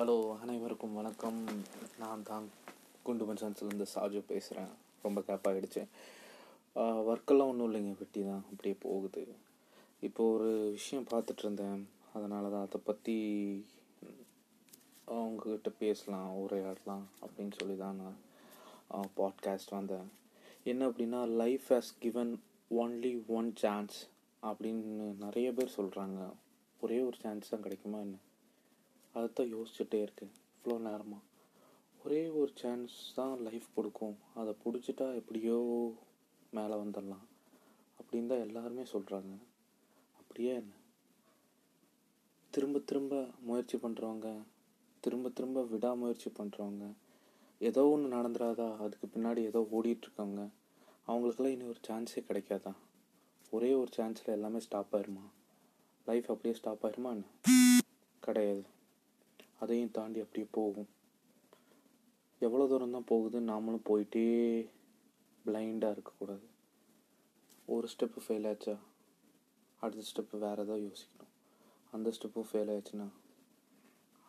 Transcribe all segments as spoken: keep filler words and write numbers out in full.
Hello அனைவருக்கும் வணக்கம். நான் தான் குண்டு மனுஷன்ஸ்லேருந்து சாஜு பேசுகிறேன். ரொம்ப கேப்பாகிடுச்சு. ஒர்க்கெல்லாம் ஒன்றும் இல்லைங்க, வெட்டி தான் அப்படியே போகுது. இப்போது ஒரு விஷயம் பார்த்துட்டு இருந்தேன், அதனால தான் அதை பற்றி அவங்கக்கிட்ட பேசலாம், உரையாடலாம் அப்படின்னு சொல்லி தான் நான் பாட்காஸ்ட் வந்தேன். என்ன அப்படின்னா, life has given only one chance அப்படின்னு நிறைய பேர் சொல்கிறாங்க. ஒரே ஒரு சான்ஸ் தான் கிடைக்குமா என்ன? அதைத்தான் யோசிச்சுட்டே இருக்கேன் இவ்வளோ நேரமாக. ஒரே ஒரு சான்ஸ் தான் லைஃப் கொடுக்கும், அதை பிடிச்சிட்டா எப்படியோ மேலே வந்துடலாம் அப்படின்னு தான் எல்லாருமே சொல்கிறாங்க. அப்படியே என்ன, திரும்ப திரும்ப முயற்சி பண்ணுறவங்க, திரும்ப திரும்ப விடாமுயற்சி பண்ணுறவங்க, ஏதோ ஒன்று நடந்துடாதா, அதுக்கு பின்னாடி ஏதோ ஓடிட்டுருக்கவங்க, அவங்களுக்கெல்லாம் இனி ஒரு சான்ஸே கிடைக்காதா? ஒரே ஒரு சான்ஸில் எல்லாமே ஸ்டாப் ஆகிருமா? லைஃப் அப்படியே ஸ்டாப் ஆகிருமா என்ன? கிடையாது. அதையும் தாண்டி அப்படியே போகும். எவ்வளோ தூரம் தான் போகுது, நாமளும் போயிட்டே பிளைண்டாக இருக்கக்கூடாது. ஒரு ஸ்டெப்பு ஃபெயில் ஆச்சா, அடுத்த ஸ்டெப்பு வேறு ஏதாவது யோசிக்கணும். அந்த ஸ்டெப்பும் ஃபெயில் ஆயிடுச்சுன்னா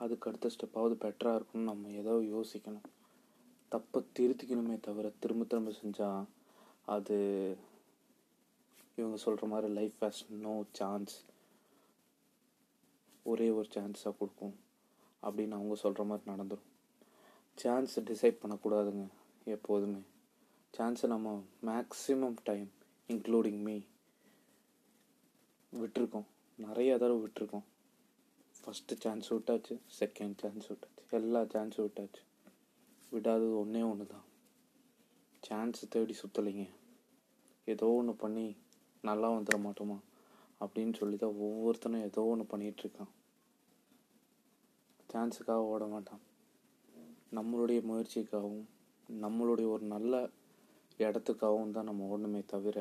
அதுக்கு அடுத்த ஸ்டெப்பாவது பெட்டராக இருக்கணும்னு நம்ம ஏதோ யோசிக்கணும். தப்பை திருத்திக்கணுமே தவிர திரும்ப திரும்ப செஞ்சால் அது இவங்க சொல்கிற மாதிரி லைஃப் ஹேஸ் நோ சான்ஸ், ஒரே ஒரு சான்ஸாக கொடுக்கும் அப்படின்னு அவங்க சொல்கிற மாதிரி நடந்துடும். சான்ஸை டிசைட் பண்ணக்கூடாதுங்க எப்போதுமே. சான்ஸை நம்ம மேக்ஸிமம் டைம் இன்க்ளூடிங் மீ விட்டுருக்கோம், நிறைய தடவை விட்டுருக்கோம். ஃபஸ்ட்டு சான்ஸ் விட்டாச்சு, செகண்ட் சான்ஸ் விட்டாச்சு, எல்லா சான்ஸும் விட்டாச்சு. விடாதது ஒன்றே ஒன்று தான், சான்ஸை தேடி சுற்றலைங்க. ஏதோ ஒன்று பண்ணி நல்லா வந்துட மாட்டோமா அப்படின்னு சொல்லி தான் ஒவ்வொருத்தனும் ஏதோ ஒன்று பண்ணிகிட்ருக்கான். சான்ஸுக்காக ஓட மாட்டான், நம்மளுடைய முயற்சிக்காகவும் நம்மளுடைய ஒரு நல்ல இடத்துக்காகவும் தான் நம்ம ஓடணுமே தவிர,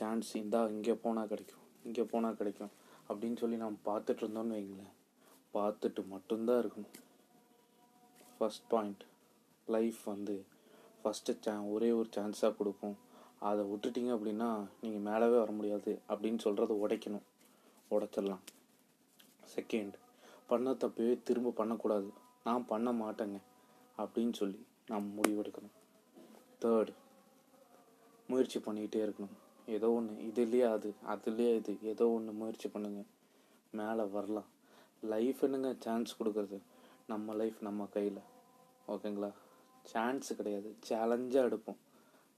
சான்ஸ் இந்தா இங்கே போனால் கிடைக்கும், இங்கே போனால் கிடைக்கும் அப்படின்னு சொல்லி நம்ம பார்த்துட்டு இருந்தோம்னு வைங்களேன், பார்த்துட்டு மட்டும்தான் இருக்கணும். ஃபஸ்ட் பாயிண்ட், லைஃப் வந்து ஃபஸ்ட்டு சா ஒரே ஒரு சான்ஸாக கொடுக்கும், அதை விட்டுட்டிங்க அப்படின்னா நீங்கள் மேலவே வர முடியாது அப்படின்னு சொல்கிறத உடைக்கணும், உடைச்சிடலாம். செகண்ட், பண்ண தப்பவே திரும்ப பண்ணக்கூடாது, நான் பண்ண மாட்டேங்க அப்படின்னு சொல்லி நாம் முடிவெடுக்கணும். தேர்டு, முயற்சி பண்ணிக்கிட்டே இருக்கணும். ஏதோ ஒன்று இதுலேயே அது அதுலேயே இது ஏதோ ஒன்று முயற்சி பண்ணுங்கள், மேலே வரலாம். லைஃப் என்னங்க சான்ஸ் கொடுக்குறது, நம்ம லைஃப் நம்ம கையில், ஓகேங்களா? சான்ஸு கிடையாது, சேலஞ்சாக எடுப்போம்.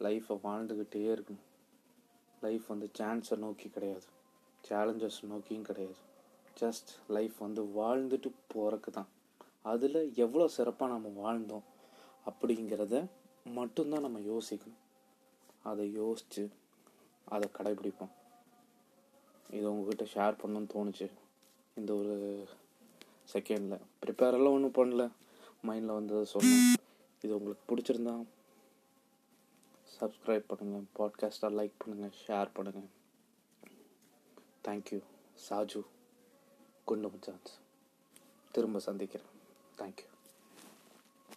லைஃப்பை வாழ்ந்துக்கிட்டே இருக்கணும். லைஃப் வந்து சான்ஸை நோக்கி கிடையாது, சேலஞ்சஸ் நோக்கியும் கிடையாது. ஜஸ்ட் லைஃப் வந்து வாழ்ந்துட்டு போகிறக்கு தான். அதில் எவ்வளோ சிறப்பாக நம்ம வாழ்ந்தோம் அப்படிங்கிறத மட்டும்தான் நம்ம யோசிக்கணும். அதை யோசித்து அதை கடைபிடிப்போம். இது உங்ககிட்ட ஷேர் பண்ணணும்னு தோணுச்சு இந்த ஒரு செகண்டில். ப்ரிப்பேரெல்லாம் ஒன்றும் பண்ணல, மைண்டில் வந்ததை சொன்னேன். இது உங்களுக்கு பிடிச்சிருந்தா சப்ஸ்கிரைப் பண்ணுங்கள், பாட்காஸ்ட்டை லைக் பண்ணுங்கள், ஷேர் பண்ணுங்கள். தேங்க்யூ. சாஜு குண்டு மச்சான்ஸ், திரும்ப சந்திக்கிறேன். தேங்க்யூ.